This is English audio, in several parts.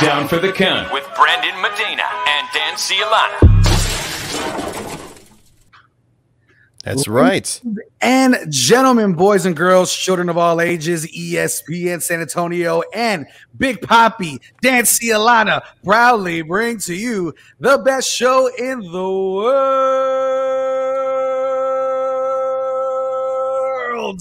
Down for the Count with Brandon Medina and Dan Cialana. That's right. And gentlemen, boys and girls, children of all ages, ESPN San Antonio and Big Papi, Dan Cialana proudly bring to you the best show in the world.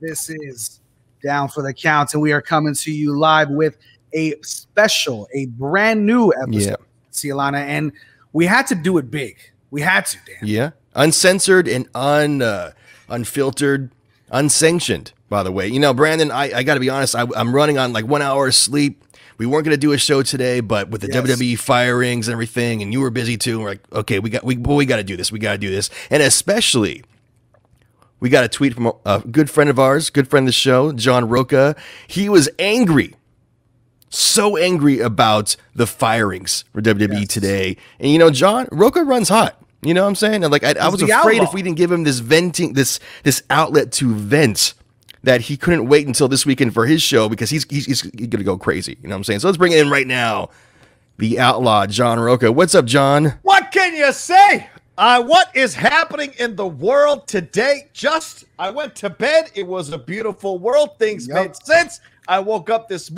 This is Down for the Count, and we are coming to you live with a special, a brand new episode, yeah, Cialana, and we had to do it big. We had to, Dan. Yeah, uncensored and unfiltered, unsanctioned. By the way, you know, Brandon, I got to be honest. I'm running on like 1 hour of sleep. We weren't going to do a show today, but with the WWE firings and everything, and you were busy too. And we're like, okay, we got to do this. We got to do this, and especially, we got a tweet from a good friend of ours, good friend of the show, John Rocha. He was angry. So angry about the firings for WWE today. And, you know, John Rocha runs hot. You know what I'm saying? And like, I was afraid if we didn't give him this venting, this outlet to vent, that he couldn't wait until this weekend for his show because he's going to go crazy. You know what I'm saying? So let's bring in right now the outlaw, John Rocha. What's up, John? What can you say? What is happening in the world today? I went to bed. It was a beautiful world. Things made sense. I woke up this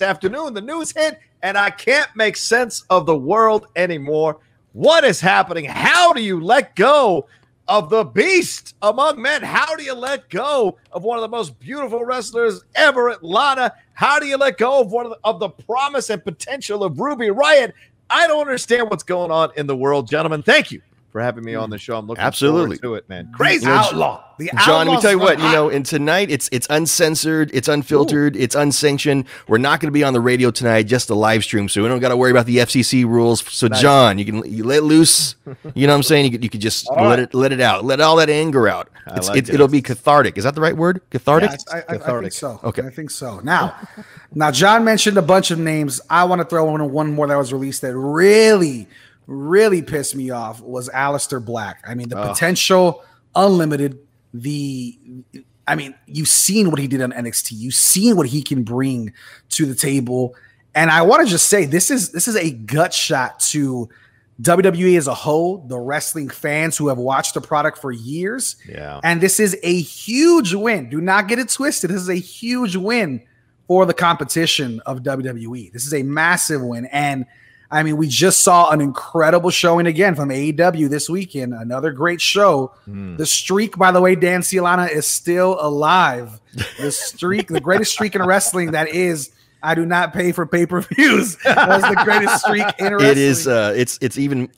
afternoon, the news hit, and I can't make sense of the world anymore. What is happening? How do you let go of the beast among men? How do you let go of one of the most beautiful wrestlers ever, Lana? How do you let go of the promise and potential of Ruby Riott? I don't understand what's going on in the world, gentlemen. Thank you for having me on the show. I'm looking forward to it, man. Crazy outlaw. John, let me tell you what, you know, and tonight it's uncensored, it's unfiltered, it's unsanctioned. We're not going to be on the radio tonight, just the live stream, so we don't got to worry about the FCC rules. So John, you let loose, you know what I'm saying? You could just let it out, let all that anger out. It'll be cathartic. Is that the right word? Cathartic? Yeah, cathartic. I think so. Okay. I think so. Now John mentioned a bunch of names. I want to throw in one more that was released that really pissed me off, was Aleister Black. I mean, the potential unlimited. You've seen what he did on NXT. You've seen what he can bring to the table. And I want to just say, this is a gut shot to WWE as a whole, the wrestling fans who have watched the product for years. Yeah. And this is a huge win. Do not get it twisted. This is a huge win for the competition of WWE. This is a massive win. And I mean, we just saw an incredible showing again from AEW this weekend. Another great show. The streak, by the way, Dan Cialana, is still alive. The streak, the greatest streak in wrestling, that is, I do not pay for pay-per-views. That's the greatest streak in wrestling. It is. It's even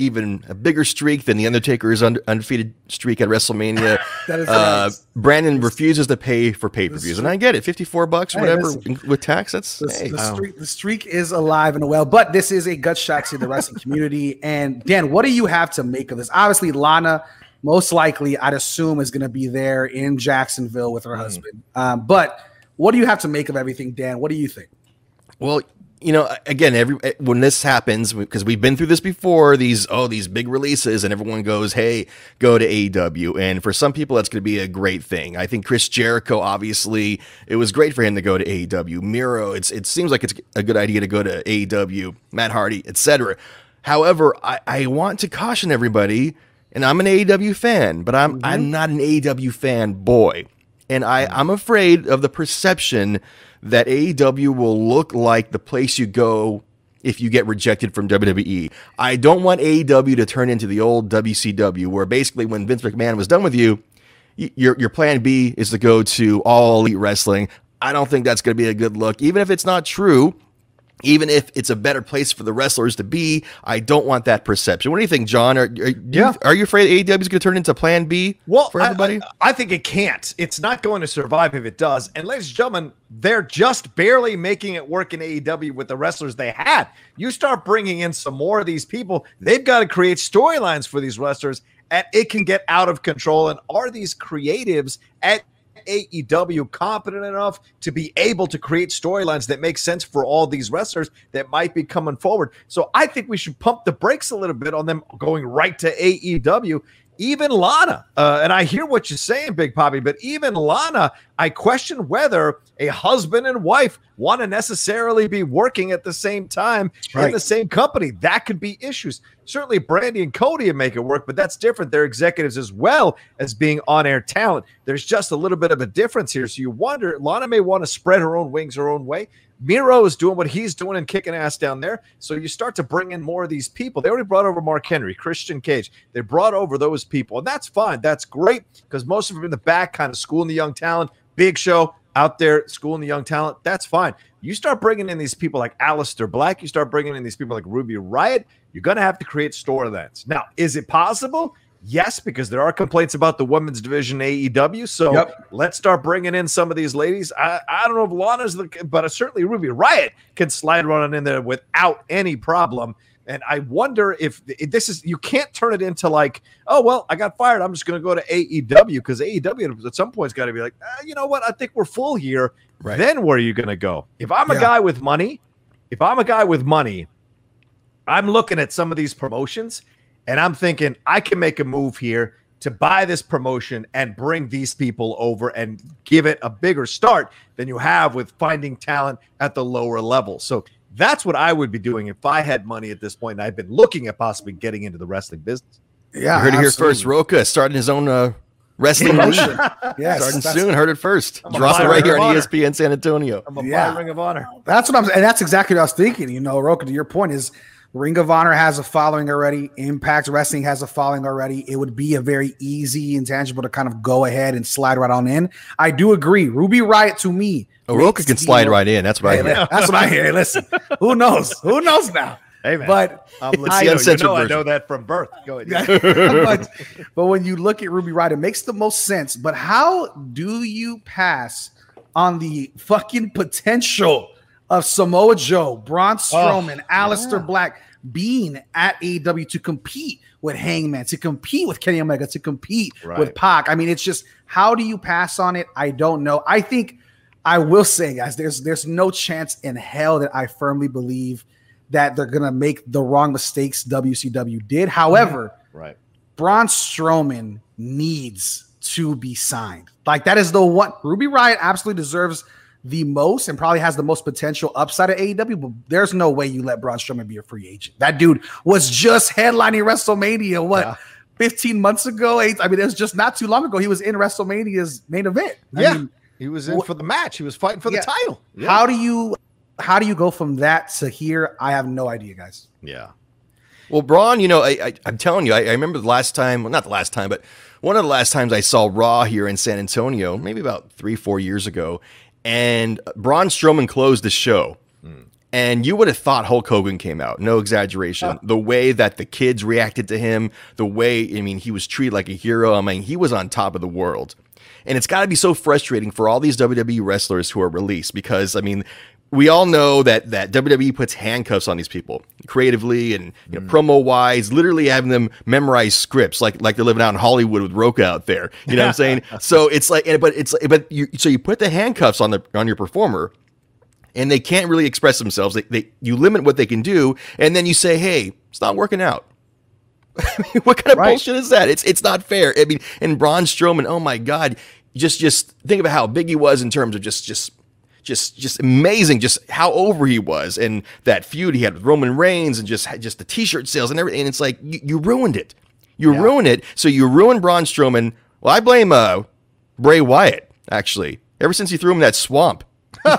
a bigger streak than the Undertaker's undefeated streak at WrestleMania. That is nice. Brandon refuses to pay for pay-per-views, and I get it. $54, whatever, with tax. The streak is alive and well. But this is a gut shot to the wrestling community. And Dan, what do you have to make of this? Obviously, Lana, most likely, I'd assume, is going to be there in Jacksonville with her husband. But what do you have to make of everything, Dan? What do you think? Well, you know, again, when this happens, because we've been through this before, these big releases, and everyone goes, hey, go to AEW. And for some people, that's going to be a great thing. I think Chris Jericho, obviously, it was great for him to go to AEW. Miro, it seems like it's a good idea to go to AEW, Matt Hardy, etc. However, I want to caution everybody, and I'm an AEW fan, but I'm not an AEW fanboy. And I'm afraid of the perception that AEW will look like the place you go if you get rejected from WWE. I don't want AEW to turn into the old WCW, where basically when Vince McMahon was done with you, your plan B is to go to All Elite Wrestling. I don't think that's going to be a good look, even if it's not true, even if it's a better place for the wrestlers to be. I don't want that perception. What do you think, John? Are you afraid AEW is going to turn into Plan B for everybody? I think it can't. It's not going to survive if it does. And ladies and gentlemen, they're just barely making it work in AEW with the wrestlers they had. You start bringing in some more of these people, they've got to create storylines for these wrestlers, and it can get out of control. And are these creatives at AEW competent enough to be able to create storylines that make sense for all these wrestlers that might be coming forward? So I think we should pump the brakes a little bit on them going right to AEW. Even Lana, and I hear what you're saying, Big Papi, but even Lana, I question whether a husband and wife want to necessarily be working at the same time in the same company. That could be issues. Certainly Brandy and Cody make it work, but that's different. They're executives as well as being on-air talent. There's just a little bit of a difference here. So you wonder, Lana may want to spread her own wings her own way. Miro is doing what he's doing and kicking ass down there. So you start to bring in more of these people. They already brought over Mark Henry, Christian Cage. They brought over those people, and that's fine. That's great because most of them in the back kind of schooling the young talent. Big Show out there schooling the young talent. That's fine. You start bringing in these people like Aleister Black. You start bringing in these people like Ruby Riott. You're going to have to create storylines. Now, is it possible? Yes, because there are complaints about the women's division AEW. So let's start bringing in some of these ladies. I don't know if Lana's, but certainly Ruby Riott can slide running in there without any problem. And I wonder if this is, you can't turn it into like, oh, well, I got fired, I'm just going to go to AEW, because AEW at some point has got to be like, you know what? I think we're full here. Right. Then where are you going to go? If I'm a guy with money, I'm looking at some of these promotions. And I'm thinking I can make a move here to buy this promotion and bring these people over and give it a bigger start than you have with finding talent at the lower level. So that's what I would be doing if I had money at this point. And I've been looking at possibly getting into the wrestling business. Yeah, you heard it here first. Rocha starting his own wrestling league. Yes, starting soon. Heard it first. Drop it right here on ESPN San Antonio. I'm a Ring of Honor. That's what I'm, and that's exactly what I was thinking. You know, Rocha, to your point is, Ring of Honor has a following already. Impact Wrestling has a following already. It would be a very easy and tangible to kind of go ahead and slide right on in. I do agree. Ruby Riott to me. Rocha can slide right in. That's what I hear. That's what I hear. Listen, who knows? Who knows now? Hey, man. But I know that from birth. Go ahead. But when you look at Ruby Riott, it makes the most sense. But how do you pass on the fucking potential of Samoa Joe, Braun Strowman, Aleister Black being at AEW to compete with Hangman, to compete with Kenny Omega, to compete with Pac? I mean, it's just, how do you pass on it? I don't know. I think I will say, guys, there's no chance in hell that I firmly believe that they're going to make the wrong mistakes WCW did. However, Braun Strowman needs to be signed. Like, that is the one. Ruby Riott absolutely deserves the most and probably has the most potential upside of AEW, but there's no way you let Braun Strowman be a free agent. That dude was just headlining WrestleMania, 15 months ago? I mean, it was just not too long ago. He was in WrestleMania's main event. I mean, he was in for the match. He was fighting for the title. Yeah. How do you go from that to here? I have no idea, guys. Yeah. Well, Braun, you know, I'm telling you, I remember the last time, well, not the last time, but one of the last times I saw Raw here in San Antonio, maybe about 3-4 years ago, and Braun Strowman closed the show. And you would have thought Hulk Hogan came out. No exaggeration. The way that the kids reacted to him, the way, I mean, he was treated like a hero. I mean, he was on top of the world. And it's got to be so frustrating for all these WWE wrestlers who are released because, I mean, we all know that WWE puts handcuffs on these people creatively and promo-wise, literally having them memorize scripts like they're living out in Hollywood with Rocha out there. You know what I'm saying? So it's like, so you put the handcuffs on your performer, and they can't really express themselves. You limit what they can do, and then you say, "Hey, it's not working out." I mean, what kind of bullshit is that? It's not fair. I mean, and Braun Strowman, oh my God, just think about how big he was in terms of just amazing, just how over he was, and that feud he had with Roman Reigns, and just the T-shirt sales and everything. And it's like you ruined it, ruined it. So you ruined Braun Strowman. Well, I blame Bray Wyatt actually. Ever since he threw him in that swamp,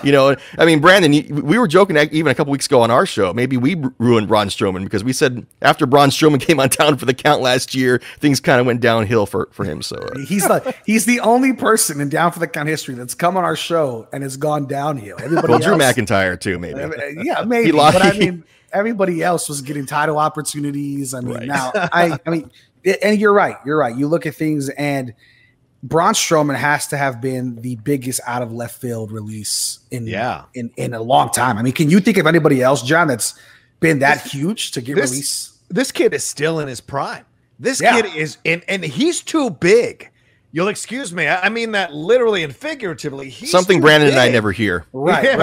you know. I mean, Brandon, we were joking even a couple weeks ago on our show. Maybe we ruined Braun Strowman because we said after Braun Strowman came on town for the count last year, things kind of went downhill for him. So he's the only person in Down for the Count history that's come on our show and has gone downhill. Everybody else, Drew McIntyre too, maybe. Yeah, maybe. But I mean, everybody else was getting title opportunities. I mean, now I mean, and you're right. You're right. You look at things and Braun Strowman has to have been the biggest out of left field release in a long time. I mean, can you think of anybody else, John, that's been that huge to get released? This kid is still in his prime. This kid is in, and he's too big. You'll excuse me. I mean that literally and figuratively. He's something Brandon and I never hear. Right.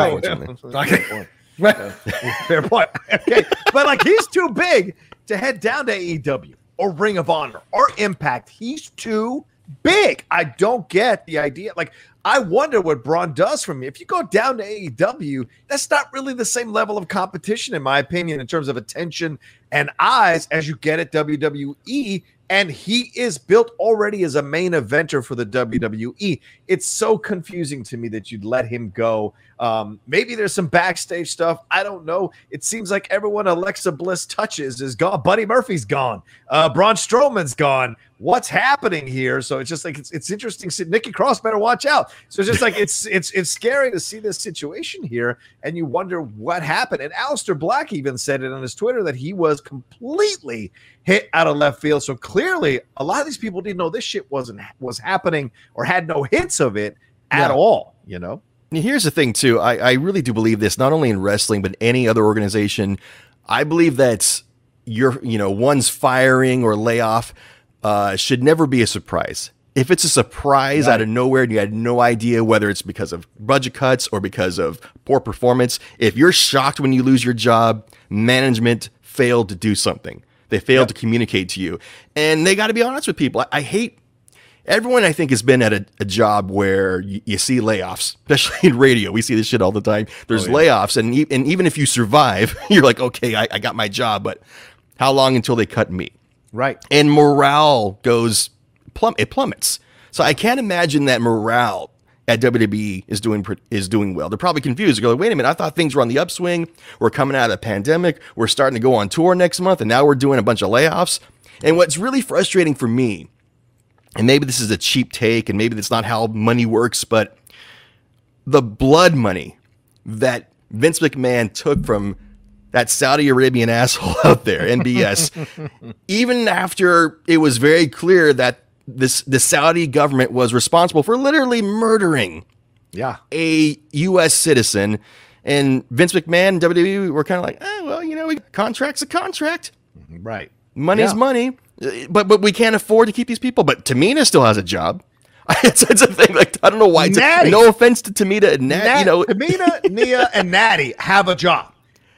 Fair point. Okay. But like, he's too big to head down to AEW or Ring of Honor or Impact. He's too big. I don't get the idea. Like, I wonder what Braun does for me. If you go down to AEW, that's not really the same level of competition, in my opinion, in terms of attention and eyes as you get at WWE. And he is built already as a main eventer for the WWE. It's so confusing to me that you'd let him go. Maybe there's some backstage stuff. I don't know. It seems like everyone Alexa Bliss touches is gone. Buddy Murphy's gone. Braun Strowman's gone. What's happening here? So it's just like it's interesting. Nikki Cross better watch out. So it's just like it's scary to see this situation here, and you wonder what happened. And Aleister Black even said it on his Twitter that he was completely hit out of left field. So clearly, a lot of these people didn't know this shit was happening or had no hints of it at all, you know? Here's the thing, too. I really do believe this, not only in wrestling, but any other organization. I believe that one's firing or layoff should never be a surprise. If it's a surprise out of nowhere and you had no idea, whether it's because of budget cuts or because of poor performance, if you're shocked when you lose your job, management failed to do something. They failed to communicate to you, and they got to be honest with people. I hate everyone. I think has been at a job where you see layoffs, especially in radio. We see this shit all the time. There's layoffs, and even if you survive, you're like, okay, I got my job, but how long until they cut me? Right. And morale goes plummets. So I can't imagine that morale at WWE is doing well. They're probably confused. They go, wait a minute, I thought things were on the upswing. We're coming out of the pandemic. We're starting to go on tour next month, and now we're doing a bunch of layoffs. And what's really frustrating for me, and maybe this is a cheap take, and maybe that's not how money works, but the blood money that Vince McMahon took from that Saudi Arabian asshole out there, NBS, even after it was very clear that the Saudi government was responsible for literally murdering a U.S. citizen. And Vince McMahon, WWE were kind of like, contract's a contract. Right. Money's money. But we can't afford to keep these people. But Tamina still has a job. It's a thing. Like, I don't know why. No offense to Tamina and Natty. Tamina, Nia, and Natty have a job.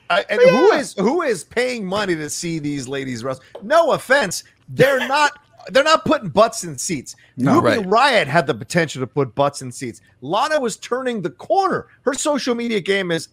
And who is paying money to see these ladies wrestle? No offense. They're not putting butts in seats. Ruby Riott had the potential to put butts in seats. Lana was turning the corner. Her social media game is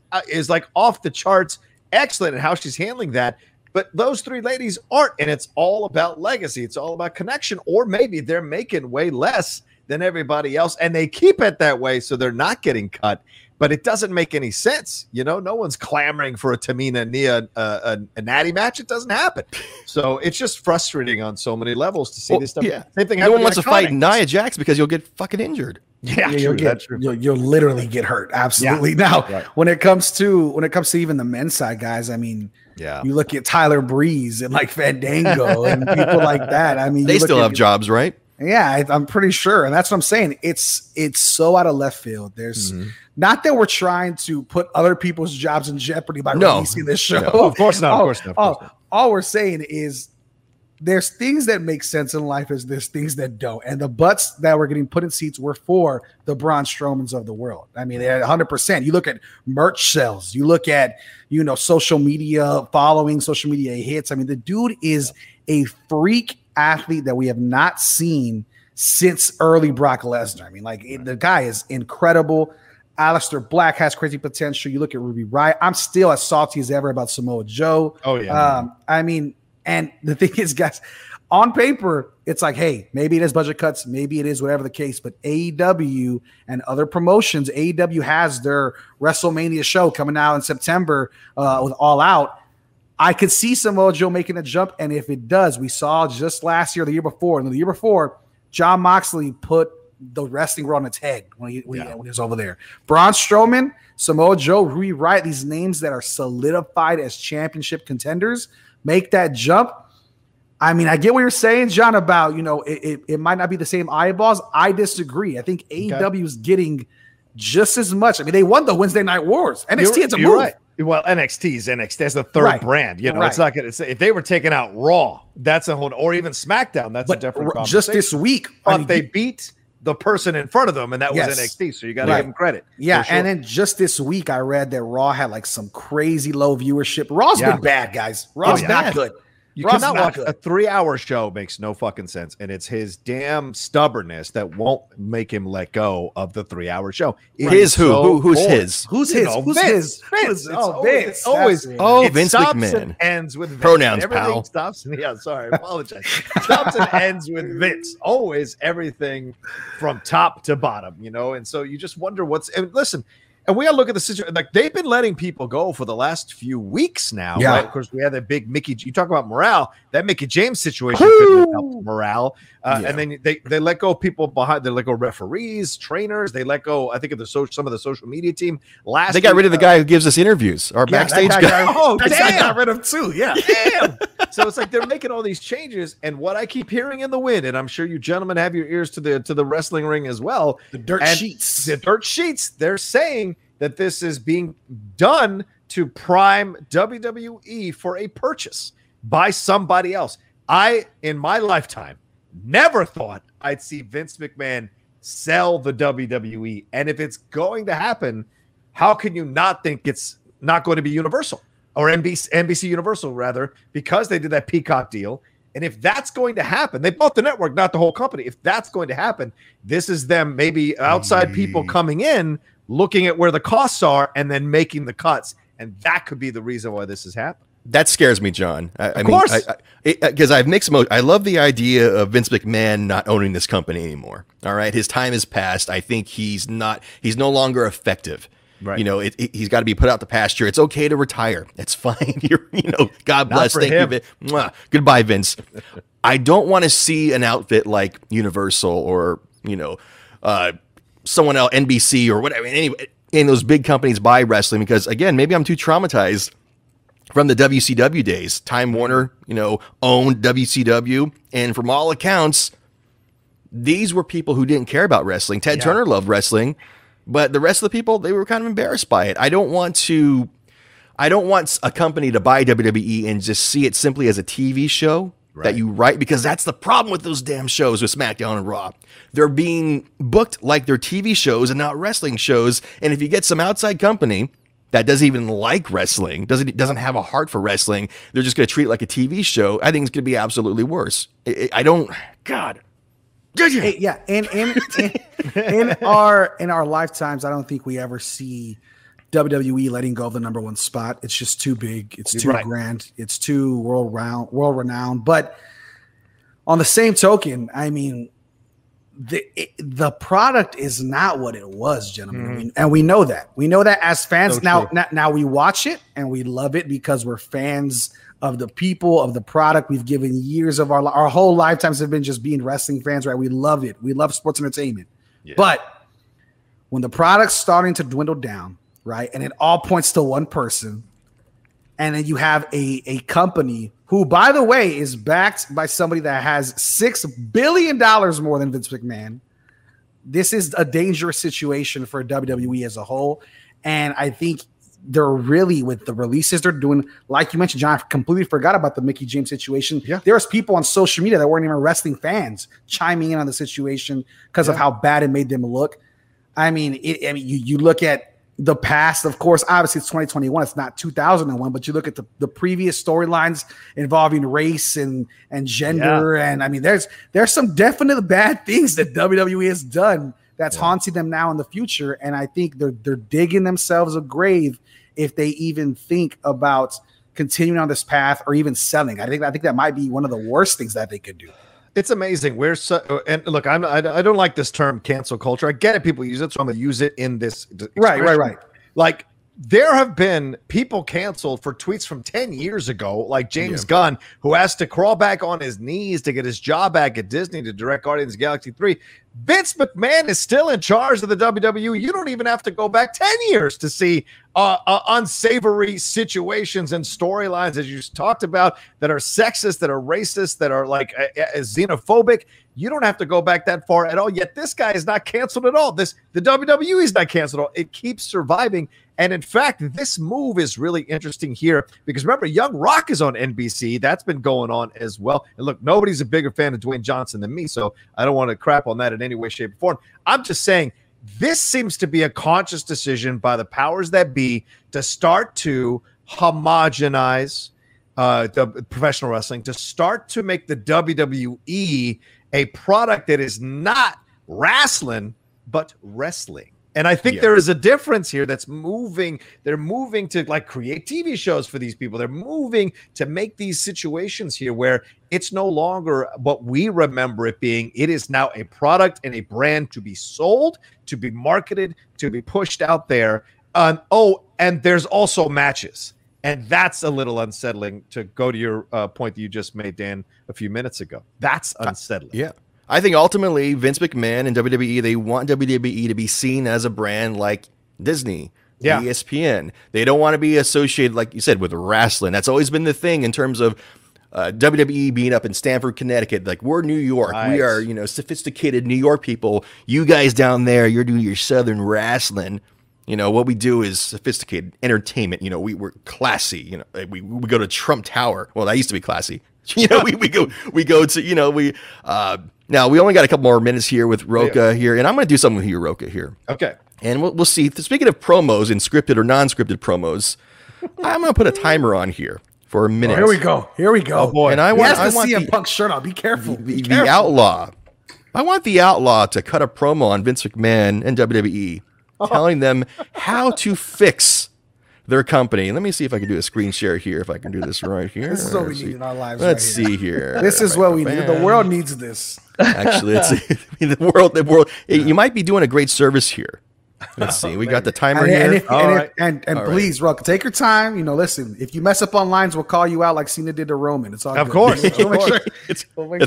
like off the charts, excellent at how she's handling that. But those three ladies aren't, and it's all about legacy. It's all about connection, or maybe they're making way less than everybody else, and they keep it that way so they're not getting cut. But it doesn't make any sense. You know, no one's clamoring for a Tamina, Nia, a Natty match. It doesn't happen. So it's just frustrating on so many levels to see this stuff. Yeah. Same thing. No one wants to fight Nia Jax because you'll get fucking injured. Yeah, you'll literally get hurt. Absolutely. Yeah. Now, when it comes to even the men's side, guys, I mean, you look at Tyler Breeze and like Fandango and people like that. I mean, they still have jobs, right? Yeah, I'm pretty sure. And that's what I'm saying. It's so out of left field. There's not that we're trying to put other people's jobs in jeopardy by releasing this show. No, of course not. All we're saying is there's things that make sense in life, as there's things that don't. And the butts that were getting put in seats were for the Braun Strowmans of the world. I mean, they're 100%. You look at merch sales. You look at, social media following, social media hits. I mean, the dude is a freak athlete that we have not seen since early Brock Lesnar. I mean, the guy is incredible. Aleister Black has crazy potential. You look at Ruby Riott. I'm still as salty as ever about Samoa Joe. Oh, yeah. I mean, and the thing is, guys, on paper, it's like, hey, maybe it is budget cuts. Maybe it is whatever the case. But AEW and other promotions, AEW has their WrestleMania show coming out in September with All Out. I could see Samoa Joe making a jump, and if it does, we saw just last year, the year before, Jon Moxley put the wrestling world on its head when he was over there. Braun Strowman, Samoa Joe, Ruby Riott, these names that are solidified as championship contenders, make that jump. I mean, I get what you're saying, John, about it might not be the same eyeballs. I disagree. I think AEW is getting just as much. I mean, they won the Wednesday Night Wars. NXT is a move. Right. Well, NXT. That's the third brand. It's not going to. If they were taking out Raw, that's a whole, or even SmackDown, that's a different conversation. Just this week, they beat the person in front of them, and that was NXT. So you got to give them credit. Yeah, sure. And then just this week, I read that Raw had some crazy low viewership. Raw's been bad, guys. Raw's not good. You Ross cannot watch a 3-hour show. Makes no fucking sense. And it's his damn stubbornness that won't make him let go of the 3-hour show. It is who? So who's his? Who's his? Who's his? Vince. Oh, Vince. Always. Oh, Vince McMahon. Ends with Vince. Pronouns, everything pal. Stops. Yeah, sorry. I apologize. Stops and ends with Vince. Always everything from top to bottom, you know? And so you just wonder what's. And listen. And we got to look at the situation. Like, they've been letting people go for the last few weeks now. Yeah. Right? Of course, we had that big Mickey. You talk about morale. That Mickey James situation couldn't have helped morale. Yeah. And then they let go of people behind. They let go referees, trainers. They let go, I think, of the some of the social media team. Last they got rid of the guy who gives us interviews. Our backstage guy. Oh, damn. I got rid of too. Yeah. Damn. So it's like they're making all these changes. And what I keep hearing in the wind, and I'm sure you gentlemen have your ears to the wrestling ring as well. The dirt sheets. The dirt sheets. They're saying that this is being done to prime WWE for a purchase by somebody else. I, in my lifetime, never thought I'd see Vince McMahon sell the WWE. And if it's going to happen, how can you not think it's not going to be Universal or NBC Universal, rather, because they did that Peacock deal? And if that's going to happen, they bought the network, not the whole company. If that's going to happen, this is them maybe outside people coming in, looking at where the costs are and then making the cuts. And that could be the reason why this has happened. That scares me, John. I mean, of course. Because I have mixed emotions. I love the idea of Vince McMahon not owning this company anymore. All right. His time has passed. I think he's no longer effective. Right. You know, he's got to be put out the pasture. It's okay to retire. It's fine. God bless. Thank you, Vince. Mwah. Goodbye, Vince. I don't want to see an outfit like Universal or, someone else, NBC or whatever, and those big companies buy wrestling because, again, maybe I'm too traumatized from the WCW days. Time Warner, owned WCW, and from all accounts, these were people who didn't care about wrestling. Ted Turner loved wrestling, but the rest of the people, they were kind of embarrassed by it. I don't want a company to buy WWE and just see it simply as a TV show. Right. That you write, because that's the problem with those damn shows with SmackDown and Raw. They're being booked like they're TV shows and not wrestling shows. And if you get some outside company that doesn't even like wrestling, doesn't have a heart for wrestling, they're just going to treat it like a TV show. I think it's going to be absolutely worse. In our lifetimes, I don't think we ever see WWE letting go of the number one spot. It's just too big. It's too grand. It's too world renowned. But on the same token, I mean, the product is not what it was, gentlemen. Mm-hmm. And we know that. We know that as fans. Now we watch it and we love it because we're fans of the people, of the product. We've given years of our whole lifetimes have been just being wrestling fans, right? We love it. We love sports entertainment. Yeah. But when the product's starting to dwindle down, right, and it all points to one person, and then you have a company who, by the way, is backed by somebody that has $6 billion more than Vince McMahon. This is a dangerous situation for WWE as a whole, and I think they're really, with the releases they're doing, like you mentioned, John, I completely forgot about the Mickey James situation. Yeah. There was people on social media that weren't even wrestling fans chiming in on the situation because of how bad it made them look. You look at the past, of course, obviously it's 2021. It's not 2001, but you look at the previous storylines involving race and gender. Yeah. And I mean, there's some definite bad things that WWE has done that's haunting them now in the future. And I think they're digging themselves a grave if they even think about continuing on this path or even selling. I think that might be one of the worst things that they could do. It's amazing. I don't like this term cancel culture. I get it. People use it, so I'm going to use it in this expression. Right. Like, there have been people canceled for tweets from 10 years ago, like James Gunn, who has to crawl back on his knees to get his job back at Disney to direct Guardians of the Galaxy 3. Vince McMahon is still in charge of the WWE. You don't even have to go back 10 years to see unsavory situations and storylines, as you talked about, that are sexist, that are racist, that are like xenophobic. You don't have to go back that far at all. Yet this guy is not canceled at all. The WWE is not canceled at all. It keeps surviving. And in fact, this move is really interesting here because, remember, Young Rock is on NBC. That's been going on as well. And look, nobody's a bigger fan of Dwayne Johnson than me, so I don't want to crap on that in any way, shape, or form. I'm just saying this seems to be a conscious decision by the powers that be to start to homogenize professional wrestling, to start to make the WWE a product that is not wrestling, but wrestling. And I think there is a difference here that's moving. They're moving to like create TV shows for these people. They're moving to make these situations here where it's no longer what we remember it being. It is now a product and a brand to be sold, to be marketed, to be pushed out there. Oh, and there's also matches. And that's a little unsettling, to go to your point that you just made, Dan, a few minutes ago. That's unsettling. Yeah. I think ultimately Vince McMahon and WWE, they want WWE to be seen as a brand like Disney, ESPN. They don't want to be associated, like you said, with wrestling. That's always been the thing in terms of WWE being up in Stamford, Connecticut. Like, we're New York. Right. We are, you know, sophisticated New York people. You guys down there, you're doing your Southern wrestling. You know, what we do is sophisticated entertainment. You know, we're classy. You know, we go to Trump Tower. Well, that used to be classy. You know, we go to, you know, now, we only got a couple more minutes here with Rocha here, and I'm going to do something with you, Rocha, here. Okay. And we'll see. Speaking of promos and scripted or non-scripted promos, I'm going to put a timer on here for a minute. Oh, here we go. Here we go. Oh, boy. And I want to see CM Punk's shirt on. Be careful. Be careful. The Outlaw. I want The Outlaw to cut a promo on Vince McMahon and WWE, telling them how to fix their company. Let me see if I can do a screen share here, if I can do this right here. This is what we need in our lives. Let's see here. This is what we need. The world needs this. Actually, the world. You might be doing a great service here. Let's see. We got the timer here. And please, Ruck, take your time. You know, listen, if you mess up on lines, we'll call you out like Cena did to Roman. It's all good. Of course. It's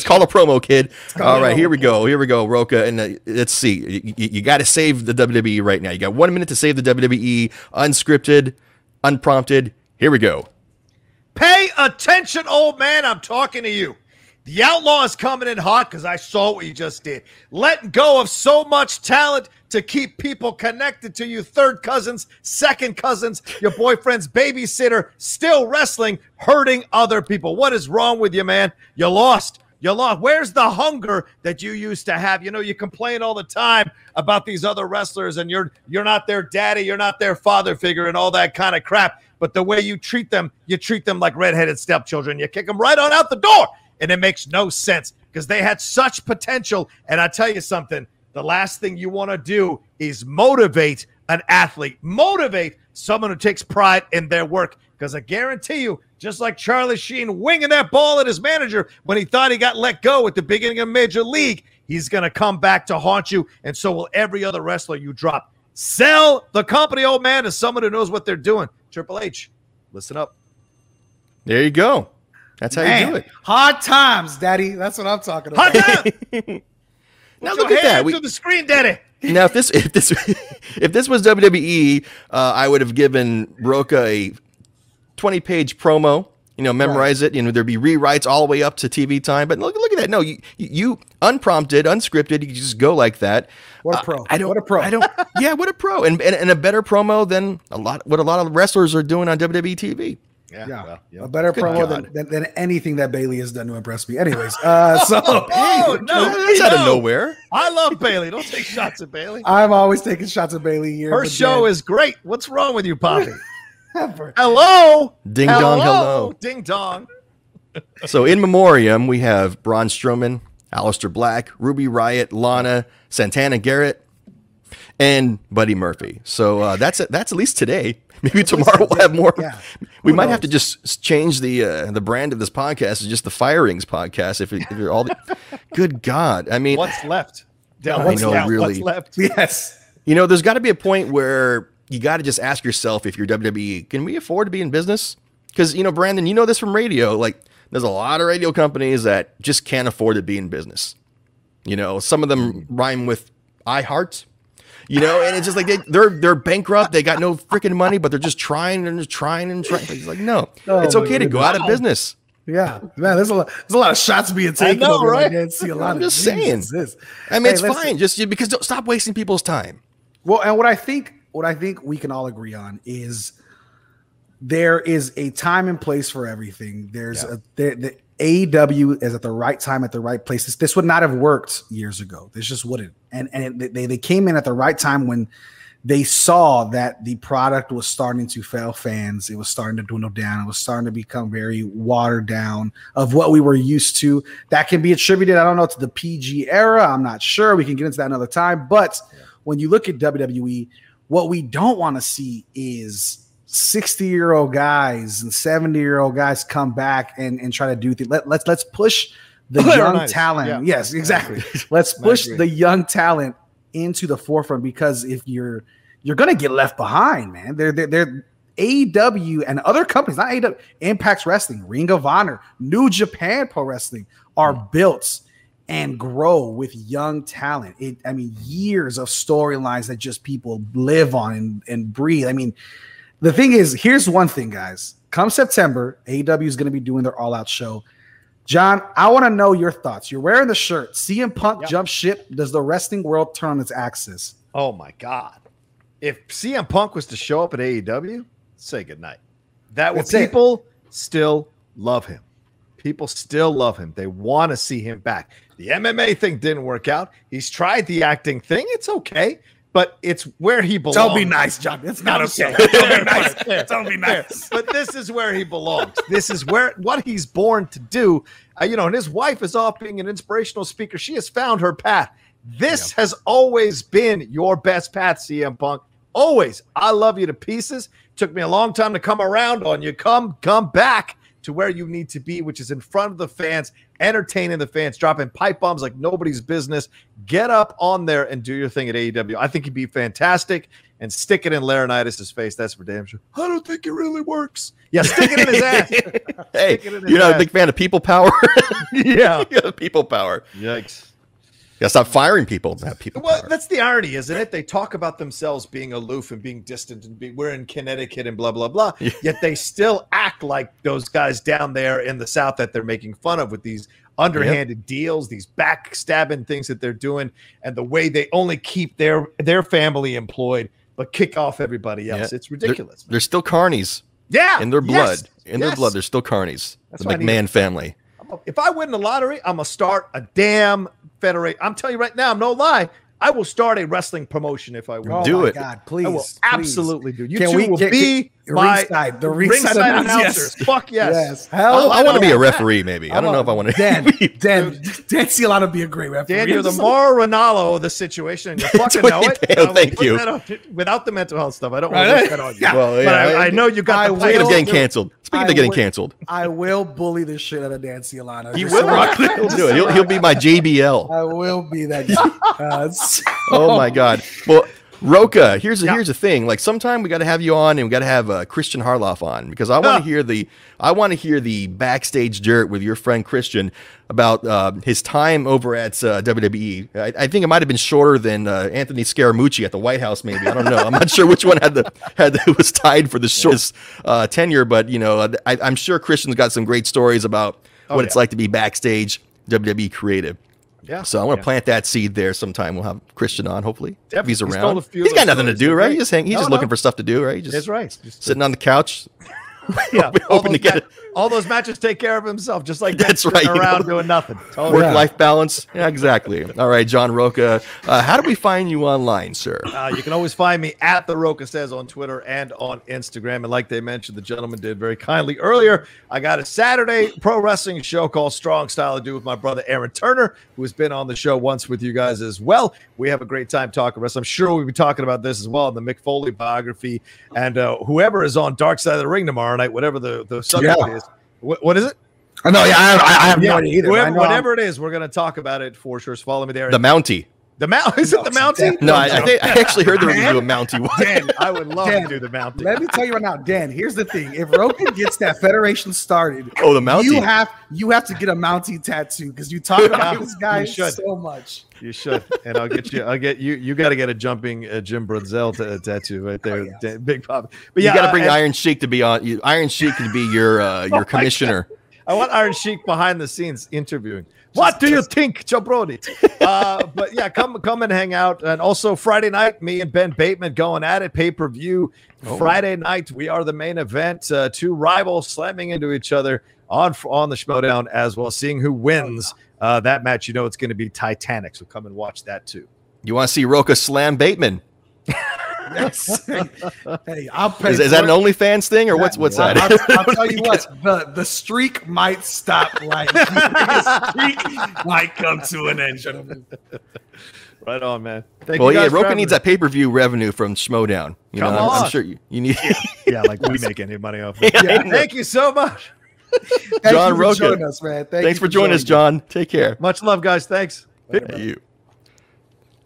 called a promo, kid. All right, here we go. Here we go, Rocha. And let's see. You got to save the WWE right now. You got 1 minute to save the WWE. Unscripted, unprompted. Here we go. Pay attention, old man. I'm talking to you. The Outlaw is coming in hot because I saw what you just did. Letting go of so much talent to keep people connected to you. Third cousins, second cousins, your boyfriend's babysitter, still wrestling, hurting other people. What is wrong with you, man? You lost. You lost. Where's the hunger that you used to have? You know, you complain all the time about these other wrestlers and you're not their daddy, you're not their father figure and all that kind of crap. But the way you treat them like redheaded stepchildren. You kick them right on out the door. And it makes no sense because they had such potential. And I tell you something, the last thing you want to do is motivate an athlete, motivate someone who takes pride in their work. Because I guarantee you, just like Charlie Sheen winging that ball at his manager when he thought he got let go at the beginning of Major League, he's going to come back to haunt you. And so will every other wrestler you drop. Sell the company, old man, to someone who knows what they're doing. Triple H, listen up. There you go. That's how you do it. Hard times, Daddy. That's what I'm talking about. Hard times. Now look at that. To the screen, Daddy. Now, if this was WWE, I would have given Rocha a 20-page promo. You know, memorize it. You know, there'd be rewrites all the way up to TV time. But look at that. No, you unprompted, unscripted. You just go like that. What a pro! What a pro! Yeah, what a pro! And a better promo than a lot of wrestlers are doing on WWE TV. Yeah. Well, a better promo than anything that Bayley has done to impress me. Anyways, that's out of nowhere. I love Bayley. Don't take shots at Bayley. I'm always taking shots at Bayley here. Her show is great. What's wrong with you, Poppy? Hello. Ding dong. Hello. Ding dong. So in memoriam, we have Braun Strowman, Aleister Black, Ruby Riott, Lana, Santana Garrett, and Buddy Murphy. So that's at least today. Maybe tomorrow we'll have more. Yeah. We might have to just change the brand of this podcast to just the Firings podcast. If you're all good God. I mean, what's left? What's left? Yes. You know, there's got to be a point where you got to just ask yourself, if you're WWE, can we afford to be in business? Because, you know, Brandon, you know this from radio. Like, there's a lot of radio companies that just can't afford to be in business. You know, some of them rhyme with I heart. You know, and it's just like they're bankrupt. They got no freaking money, but they're just trying and trying and trying. It's like, no, it's okay to go out of business. Yeah, man, there's a lot of shots being taken. I know, right? I'm just saying. I mean, it's fine. Just because don't stop wasting people's time. Well, and what I think we can all agree on is there is a time and place for everything. The AEW is at the right time at the right place. This would not have worked years ago. This just wouldn't. And they came in at the right time when they saw that the product was starting to fail fans. It was starting to dwindle down. It was starting to become very watered down of what we were used to. That can be attributed, I don't know, to the PG era. I'm not sure. We can get into that another time. But when you look at WWE, what we don't want to see is 60-year-old guys and 70-year-old guys come back and try to do things. Let's push the young talent. Yeah. Yes, exactly. Let's push the young talent into the forefront, because if you're gonna get left behind, man. They're AEW and other companies, not AEW, Impact Wrestling, Ring of Honor, New Japan Pro Wrestling are built and grow with young talent. Years of storylines that just people live on and breathe. I mean, the thing is, here's one thing, guys. Come September, AEW is going to be doing their all-out show. John, I want to know your thoughts. You're wearing the shirt. CM Punk jumps ship. Does the wrestling world turn on its axis? Oh, my God. If CM Punk was to show up at AEW, say goodnight. People still love him. People still love him. They want to see him back. The MMA thing didn't work out. He's tried the acting thing. It's okay. But it's where he belongs. Don't be nice, John. It's not okay. Don't be nice. Don't be nice. But this is where he belongs. This is what he's born to do. And his wife is off being an inspirational speaker. She has found her path. This has always been your best path, CM Punk. Always. I love you to pieces. Took me a long time to come around on you. Come back to where you need to be, which is in front of the fans, entertaining the fans, dropping pipe bombs like nobody's business. Get up on there and do your thing at AEW. I think he'd be fantastic. And stick it in Laurinaitis' face. That's for damn sure. I don't think it really works. Yeah, stick it in his ass. Hey, you're not a big fan of people power? Yeah. People power. Yikes. Yeah, stop firing people to have people. Well, that's the irony, isn't it? They talk about themselves being aloof and being distant and we're in Connecticut and blah, blah, blah. Yeah. Yet they still act like those guys down there in the South that they're making fun of with these underhanded deals, these backstabbing things that they're doing, and the way they only keep their family employed but kick off everybody else. Yeah. It's ridiculous. They're still carnies. Yeah. In their blood. They're still carnies. That's the McMahon family. If I win the lottery, I'm going to start a damn federation. I'm telling you right now, no lie, I will start a wrestling promotion if I win. Oh, do it. God, please. I will absolutely do. You two will be my ringside announcers. Yes. Fuck yes. I want to be a referee, maybe. I don't know if I want to. Dan Cialana be a great referee. Dan, you're the Mauro Ranallo of the situation, and you fucking know it. Thank you. Without the mental health stuff, I don't want to put that on you. But I know you got the weight of getting canceled. Speaking of getting canceled, I will bully the shit out of Dan Cialana. He will. He'll do it. He'll be my JBL. I will be that guy. Oh my God. Well, Rocha, here's the thing. Like, sometime we got to have you on, and we got to have Christian Harloff on, because I want to hear the backstage dirt with your friend Christian about his time over at WWE. I think it might have been shorter than Anthony Scaramucci at the White House. Maybe, I don't know. I'm not sure which one was tied for the shortest tenure. But I'm sure Christian's got some great stories about what it's like to be backstage WWE creative. Yeah. So I want to plant that seed there sometime. We'll have Christian on, hopefully. If he's around. He's got nothing to do, right? He's just looking for stuff to do, right? That's right. Just sitting on the couch. Yeah. Hoping to get it. All those matches take care of himself, just like that's right. Around doing nothing. Totally. Work-life balance. Yeah, exactly. All right, John Rocha. How do we find you online, sir? You can always find me at The Rocha Says on Twitter and on Instagram. And like they mentioned, the gentleman did very kindly earlier, I got a Saturday pro wrestling show called Strong Style to do with my brother Aaron Turner, who has been on the show once with you guys as well. We have a great time talking wrestling. I'm sure we'll be talking about this as well in the Mick Foley biography. And whoever is on Dark Side of the Ring tomorrow night, whatever the subject is. What is it? Oh, no, yeah, I have no idea either. Whatever it is, we're going to talk about it for sure. So follow me there. The Mountie. Is it the Mountie? No, I actually heard they were going to do a Mountie one. Dan, I would love to do the Mountie. Let me tell you right now, Dan, here's the thing. If Rocha gets that federation started, the Mountie. You have to get a Mountie tattoo, because you talk about this guy so much. You should. And I'll get you. You got to get a jumping Jim Brunzel tattoo right there. Oh, yeah. Big Pop. But you got to bring Iron Sheik to be on. Iron Sheik can be your commissioner. I want Iron Sheik behind the scenes interviewing. What do you think, Joe Brody? But yeah, come and hang out. And also Friday night, me and Ben Bateman going at it, pay-per-view. Oh. Friday night, we are the main event. Two rivals slamming into each other on the Schmodown as well, seeing who wins that match. It's going to be Titanic, so come and watch that too. You want to see Rocha slam Bateman? Yes. Hey, I'll pay. Is that an OnlyFans thing or what's that? I'll tell you what, the streak might stop. Like the streak might come to an end, gentlemen. Right on, man. Thank you guys Roka needs that pay-per-view revenue from Schmodown. I'm sure you need. Yeah, like we make any money off it. Yeah, thank you so much. John Rocha. Thanks for joining us, John. Take care. Much love, guys. Thanks. Thank you.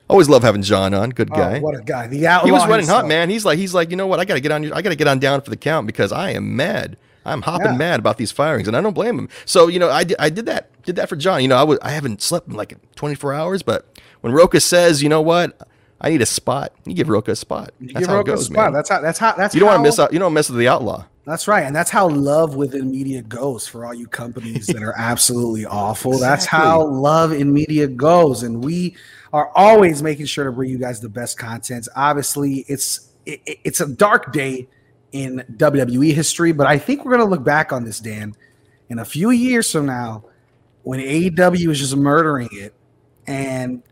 Always love having John on. Good guy. What a guy. The outlaw. He was running himself. Hot, man. He's like, you know what? I got to get on down for the count because I am mad. I'm hopping mad about these firings, and I don't blame him. So, you know, I did that for John. You know, I haven't slept in like 24 hours, but when Roka says, you know what? I need a spot. You give Roka a spot. That's how it goes, man. That's how you don't want to miss out. You don't mess with the outlaw. That's right. And that's how love within media goes for all you companies that are absolutely awful. Exactly. That's how love in media goes. And we are always making sure to bring you guys the best content. Obviously, it's a dark day in WWE history, but I think we're going to look back on this, Dan, in a few years from now when AEW is just murdering it. And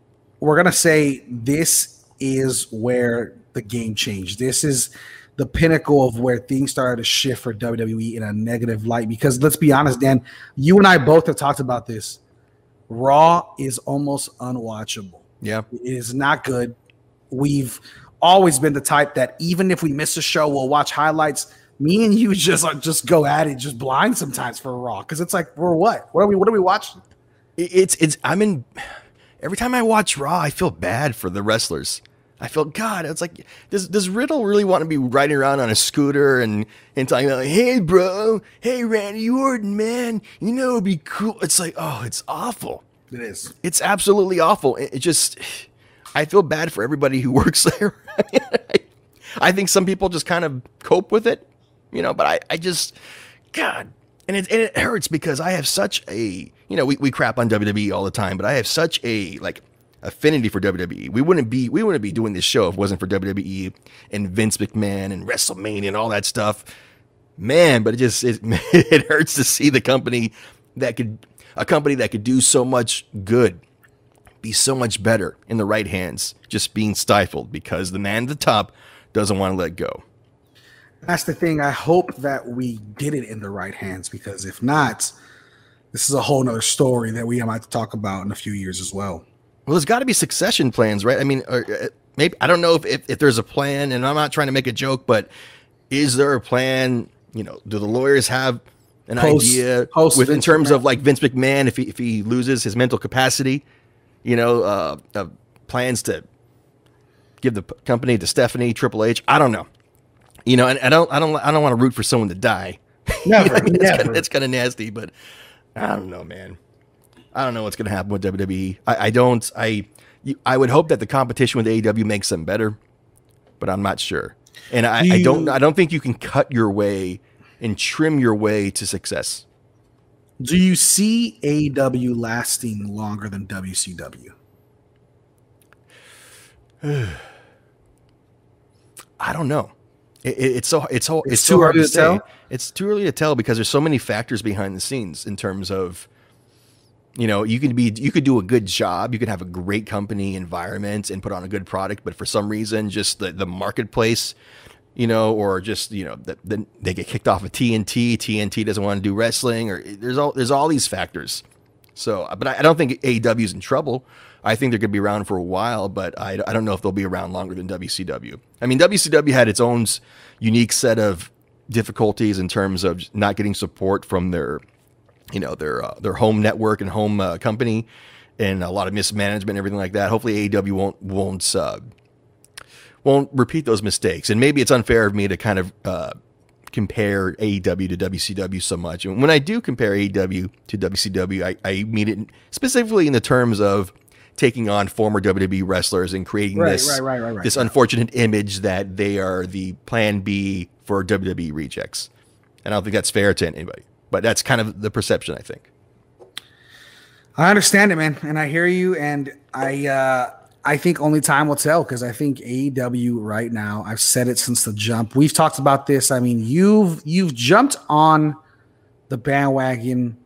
we're going to say this is where the game changed. This is the pinnacle of where things started to shift for WWE in a negative light. Because let's be honest, Dan, you and I both have talked about this. Raw is almost unwatchable. Yeah. It is not good. We've always been the type that even if we miss a show, we'll watch highlights. Me and you just go at it, just blind sometimes for Raw. Because it's like, we're what? What are we watching? Every time I watch Raw, I feel bad for the wrestlers. I felt, God, it's like, does Riddle really want to be riding around on a scooter and talking about, like, hey, bro, hey, Randy Orton, man, you know, it'd be cool. It's like, oh, it's awful. It is. It's absolutely awful. It just, I feel bad for everybody who works there. I think some people just kind of cope with it, you know, but I just, God. And it hurts because I have such a, you know, we crap on WWE all the time, but I have such a, like, affinity for WWE. We wouldn't be doing this show if it wasn't for WWE and Vince McMahon and WrestleMania and all that stuff, man. But it hurts to see the company that could do so much good, be so much better in the right hands, just being stifled because the man at the top doesn't want to let go. That's the thing. I hope that we get it in the right hands, because if not, this is a whole nother story that we might talk about in a few years as well. Well, there's got to be succession plans, right? I mean, maybe, I don't know if there's a plan, and I'm not trying to make a joke, but is there a plan? You know, do the lawyers have an idea with in terms of like Vince McMahon, if he loses his mental capacity, you know, plans to give the company to Stephanie, Triple H? I don't know. You know, and I don't want to root for someone to die. Never, never. That's kind of nasty, but I don't know, man. I don't know what's going to happen with WWE. I would hope that the competition with AEW makes them better, but I'm not sure. And I don't think you can cut your way and trim your way to success. Do you see AEW lasting longer than WCW? I don't know. It's too hard to tell. It's too early to tell because there's so many factors behind the scenes in terms of, you know, you could do a good job. You could have a great company environment and put on a good product, but for some reason, just the marketplace, you know, or just, you know, then they get kicked off of TNT. TNT doesn't want to do wrestling, or there's all these factors. So, but I don't think AEW's in trouble. I think they're going to be around for a while, but I don't know if they'll be around longer than WCW. I mean, WCW had its own unique set of difficulties in terms of not getting support from their home network and home company, and a lot of mismanagement and everything like that. Hopefully AEW won't repeat those mistakes. And maybe it's unfair of me to kind of compare AEW to WCW so much. And when I do compare AEW to WCW, I mean it specifically in the terms of taking on former WWE wrestlers and creating this unfortunate image that they are the plan B for WWE rejects. And I don't think that's fair to anybody. But that's kind of the perception, I think. I understand it, man. And I hear you. And I think only time will tell, because I think AEW right now, I've said it since the jump. We've talked about this. I mean, you've jumped on the bandwagon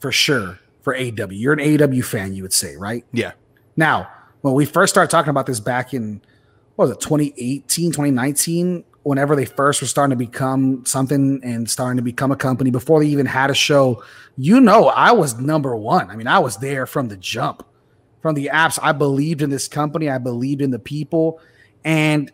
for sure for AEW. You're an AEW fan, you would say, right? Yeah. Now, when we first started talking about this back in what was it, 2018, 2019, whenever they first were starting to become something and starting to become a company before they even had a show, you know, I was number one. I mean, I was there from the jump, from the apps. I believed in this company. I believed in the people, and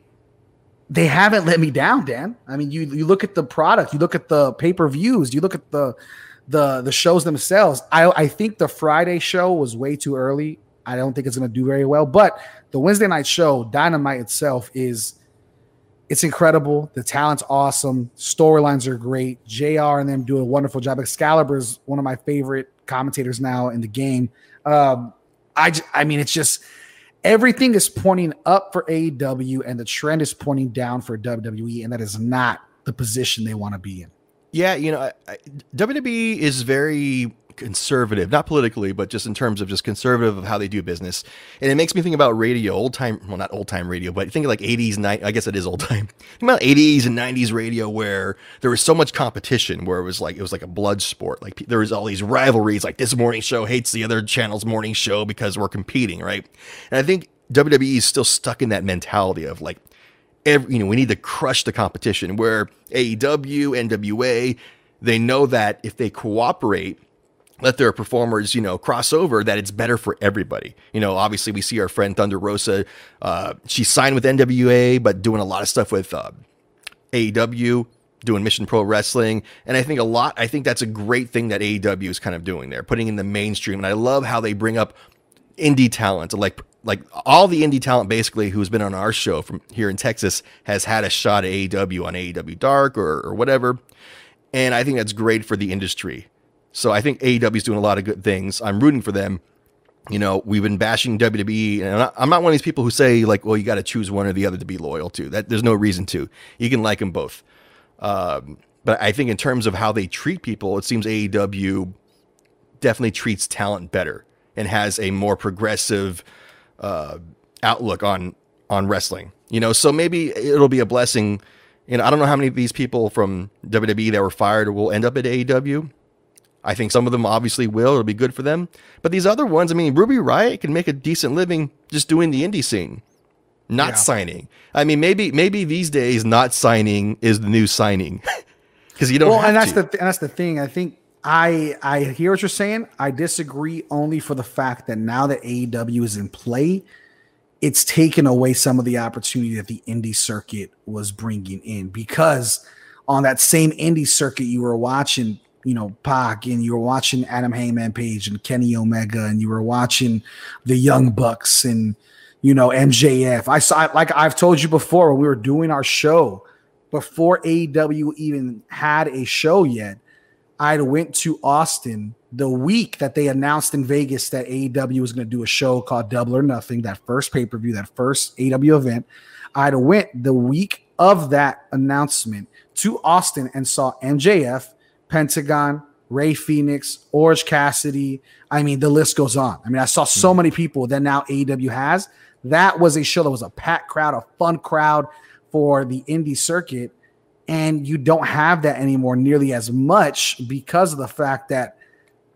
they haven't let me down, Dan. I mean, you look at the product, you look at the pay-per-views, you look at the shows themselves. I think the Friday show was way too early. I don't think it's going to do very well, but the Wednesday night show, Dynamite itself, it's incredible. The talent's awesome. Storylines are great. JR and them do a wonderful job. Excalibur's one of my favorite commentators now in the game. I mean, it's just everything is pointing up for AEW, and the trend is pointing down for WWE, and that is not the position they want to be in. Yeah, you know, WWE is very conservative, not politically, but just in terms of just conservative of how they do business. And it makes me think about radio, old time, well, not old time radio, but think of like 80s, 90s, I guess it is old time. Think about 80s and 90s radio where there was so much competition, where it was like a blood sport. Like there was all these rivalries, like this morning show hates the other channel's morning show because we're competing, right? And I think WWE is still stuck in that mentality of like, we need to crush the competition, where AEW, NWA, they know that if they cooperate, let their performers, cross over, that it's better for everybody. You know, obviously we see our friend Thunder Rosa. She signed with NWA, but doing a lot of stuff with AEW, doing Mission Pro Wrestling. And I think that's a great thing that AEW is kind of doing there, putting in the mainstream. And I love how they bring up indie talent, like all the indie talent basically who's been on our show from here in Texas has had a shot at AEW on AEW Dark or whatever. And I think that's great for the industry. So I think AEW is doing a lot of good things. I'm rooting for them. You know, we've been bashing WWE, and I'm not one of these people who say like, well, you got to choose one or the other to be loyal to. That there's no reason to. You can like them both. But I think in terms of how they treat people, it seems AEW definitely treats talent better and has a more progressive outlook on wrestling. You know, so maybe it'll be a blessing. You know, I don't know how many of these people from WWE that were fired will end up at AEW. I think some of them obviously will. It'll be good for them. But these other ones, I mean, Ruby Riott can make a decent living just doing the indie scene, not signing. I mean, maybe these days not signing is the new signing because you don't. Well, that's the thing. I think I hear what you're saying. I disagree only for the fact that now that AEW is in play, it's taken away some of the opportunity that the indie circuit was bringing in, because on that same indie circuit you were watching, Pac, and you were watching Adam Heyman Page and Kenny Omega, and you were watching the Young Bucks and, MJF. I saw, like I've told you before, when we were doing our show, before AEW even had a show yet, I went to Austin the week that they announced in Vegas that AEW was going to do a show called Double or Nothing, that first pay-per-view, that first AEW event. I went the week of that announcement to Austin and saw MJF, Pentagon, Ray Phoenix, Orange Cassidy. I mean, the list goes on. I mean, I saw so many people that now AEW has. That was a show that was a packed crowd, a fun crowd for the indie circuit. And you don't have that anymore nearly as much because of the fact that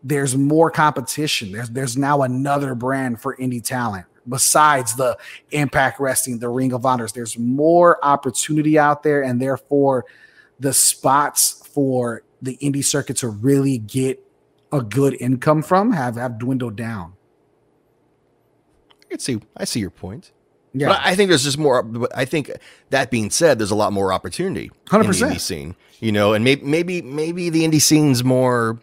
there's more competition. There's now another brand for indie talent besides the Impact Wrestling, the Ring of Honors. There's more opportunity out there, and therefore the spots for the indie circuit to really get a good income from have dwindled down. I see your point. Yeah. But I think there's just more, I think that being said, there's a lot more opportunity 100%. In the indie scene, and maybe the indie scene's more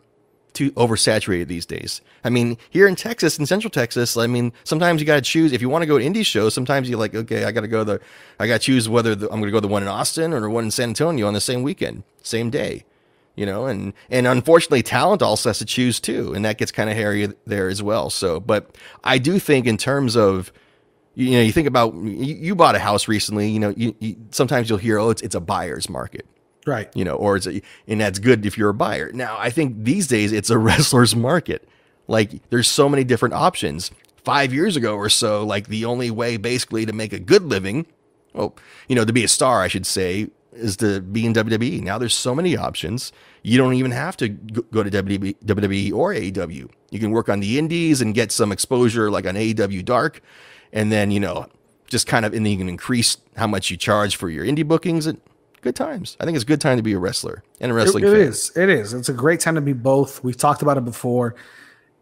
too oversaturated these days. I mean, here in Texas, in Central Texas, I mean, sometimes you got to choose if you want to go to indie shows. Sometimes you're like, okay, I got to choose whether I'm going to go to the one in Austin or the one in San Antonio on the same weekend, same day. And unfortunately talent also has to choose too. And that gets kind of hairy there as well. So, but I do think in terms of, you think about, you bought a house recently, you sometimes you'll hear, oh, it's a buyer's market, right? Or and that's good if you're a buyer. Now I think these days it's a wrestler's market. Like there's so many different options. 5 years ago or so, like the only way basically to make a good living, to be a star, I should say, is to be in WWE. Now there's so many options. You don't even have to go to WWE or AEW. You can work on the indies and get some exposure like on AEW Dark. And then, just kind of, and then you can increase how much you charge for your indie bookings. And good times. I think it's a good time to be a wrestler and a wrestling fan. It is. It's a great time to be both. We've talked about it before.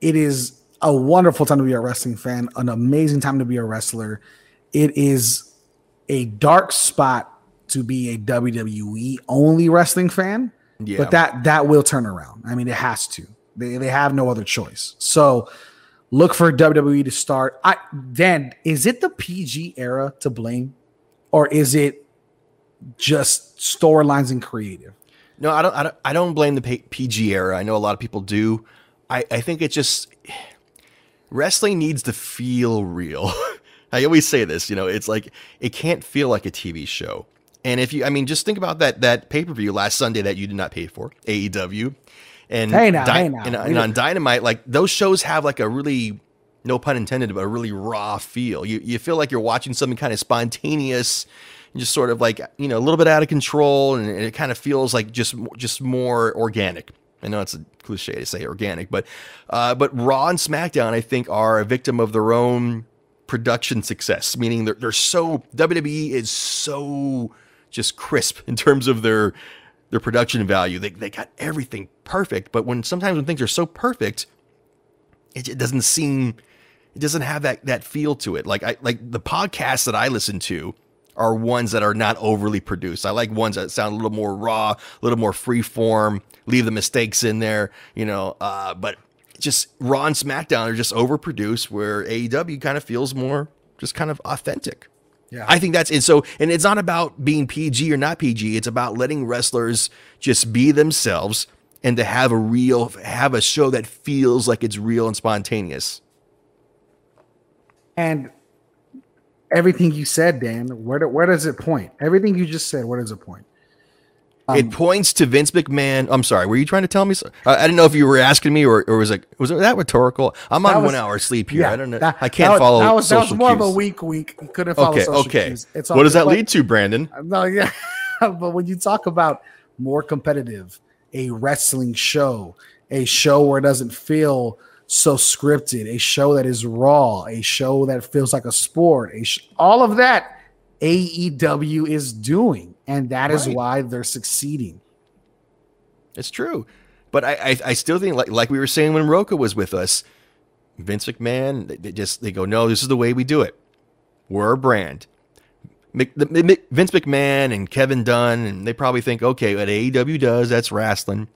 It is a wonderful time to be a wrestling fan, an amazing time to be a wrestler. It is a dark spot to be a WWE only wrestling fan, yeah. But that will turn around. I mean, it has to. They have no other choice. So look for WWE to start. Then is it the PG era to blame, or is it just storylines and creative? No, I don't blame the PG era. I know a lot of people do. I think it just, wrestling needs to feel real. I always say this, you know, it's like, it can't feel like a TV show. And if you, I mean, just think about that pay-per-view last Sunday that you did not pay for, AEW, and, and on Dynamite, like those shows have like a really, no pun intended, but a really raw feel. You feel like you're watching something kind of spontaneous, just sort of like, you know, a little bit out of control, and it kind of feels like just more organic. I know it's a cliche to say organic, but Raw and SmackDown, I think, are a victim of their own production success, meaning they're so, WWE is so just crisp in terms of their production value. They got everything perfect, but sometimes when things are so perfect, it doesn't seem, it doesn't have that feel to it. Like the podcasts that I listen to are ones that are not overly produced. I like ones that sound a little more raw, a little more free form, leave the mistakes in there, you know, but just Raw and SmackDown are just overproduced, where AEW kind of feels more just kind of authentic. Yeah, I think that's it. So, and it's not about being PG or not PG. It's about letting wrestlers just be themselves and to have a show that feels like it's real and spontaneous. And everything you said, Dan, where does it point? Everything you just said, where does it point? It points to Vince McMahon. I'm sorry. Were you trying to tell me? I didn't know if you were asking me or was that rhetorical? I'm on 1 hour sleep here. Yeah, I don't know. I can't follow. That was more cues. Of a weak. You couldn't follow. Okay. Cues. It's all what does that lead to, Brandon? No, yeah. But when you talk about more competitive, a wrestling show, a show where it doesn't feel so scripted, a show that is raw, a show that feels like a sport, all of that AEW is doing. And that is why they're succeeding. It's true. But I still think, like we were saying when Rocha was with us, Vince McMahon, they go, no, this is the way we do it. We're a brand. Vince McMahon and Kevin Dunn, and they probably think, okay, what AEW does, that's wrestling.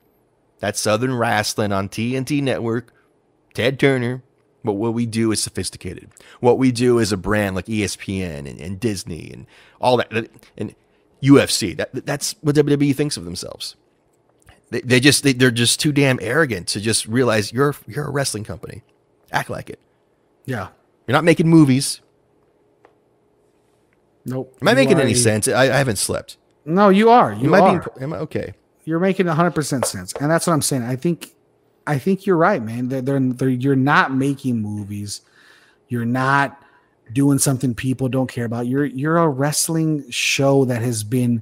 That's Southern wrestling on TNT Network. Ted Turner. But what we do is sophisticated. What we do is a brand like ESPN and Disney and all that. And UFC. That's what WWE thinks of themselves. They're just too damn arrogant to just realize you're a wrestling company. Act like it. Yeah. You're not making movies. Nope. Am I making any sense? I haven't slept. No, you are. Am I okay? You're making 100% sense, and that's what I'm saying. I think you're right, man. You're not making movies. You're not doing something people don't care about. You're a wrestling show that has been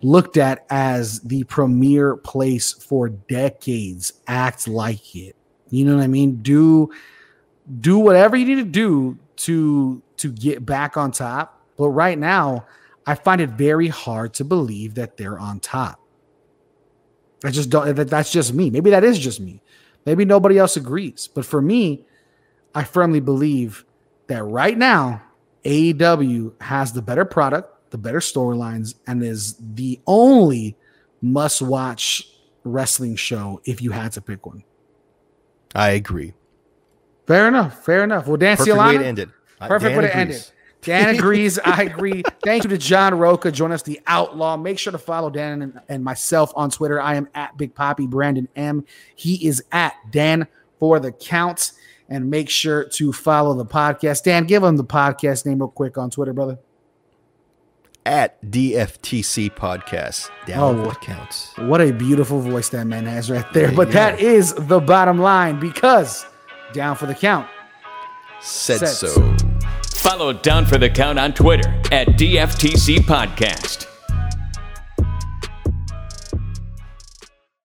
looked at as the premier place for decades. Act like it. You know what I mean? Do whatever you need to do to get back on top. But right now, I find it very hard to believe that they're on top. I just don't. That's just me. Maybe that is just me. Maybe nobody else agrees. But for me, I firmly believe that right now, AEW has the better product, the better storylines, and is the only must-watch wrestling show if you had to pick one. I agree. Fair enough. Well, Dan Cialana. Perfect way to end it. Dan agrees. I agree. Thank you to John Rocha. Join us, The Outlaw. Make sure to follow Dan and myself on Twitter. I am at Big Poppy. Brandon M. He is at Dan for the Count. And make sure to follow the podcast. Dan, give them the podcast name real quick on Twitter, brother. At DFTC Podcast. Down what counts. What a beautiful voice that man has right there. Yeah, but that is the bottom line, because Down for the Count said so. Follow Down for the Count on Twitter at DFTC Podcast.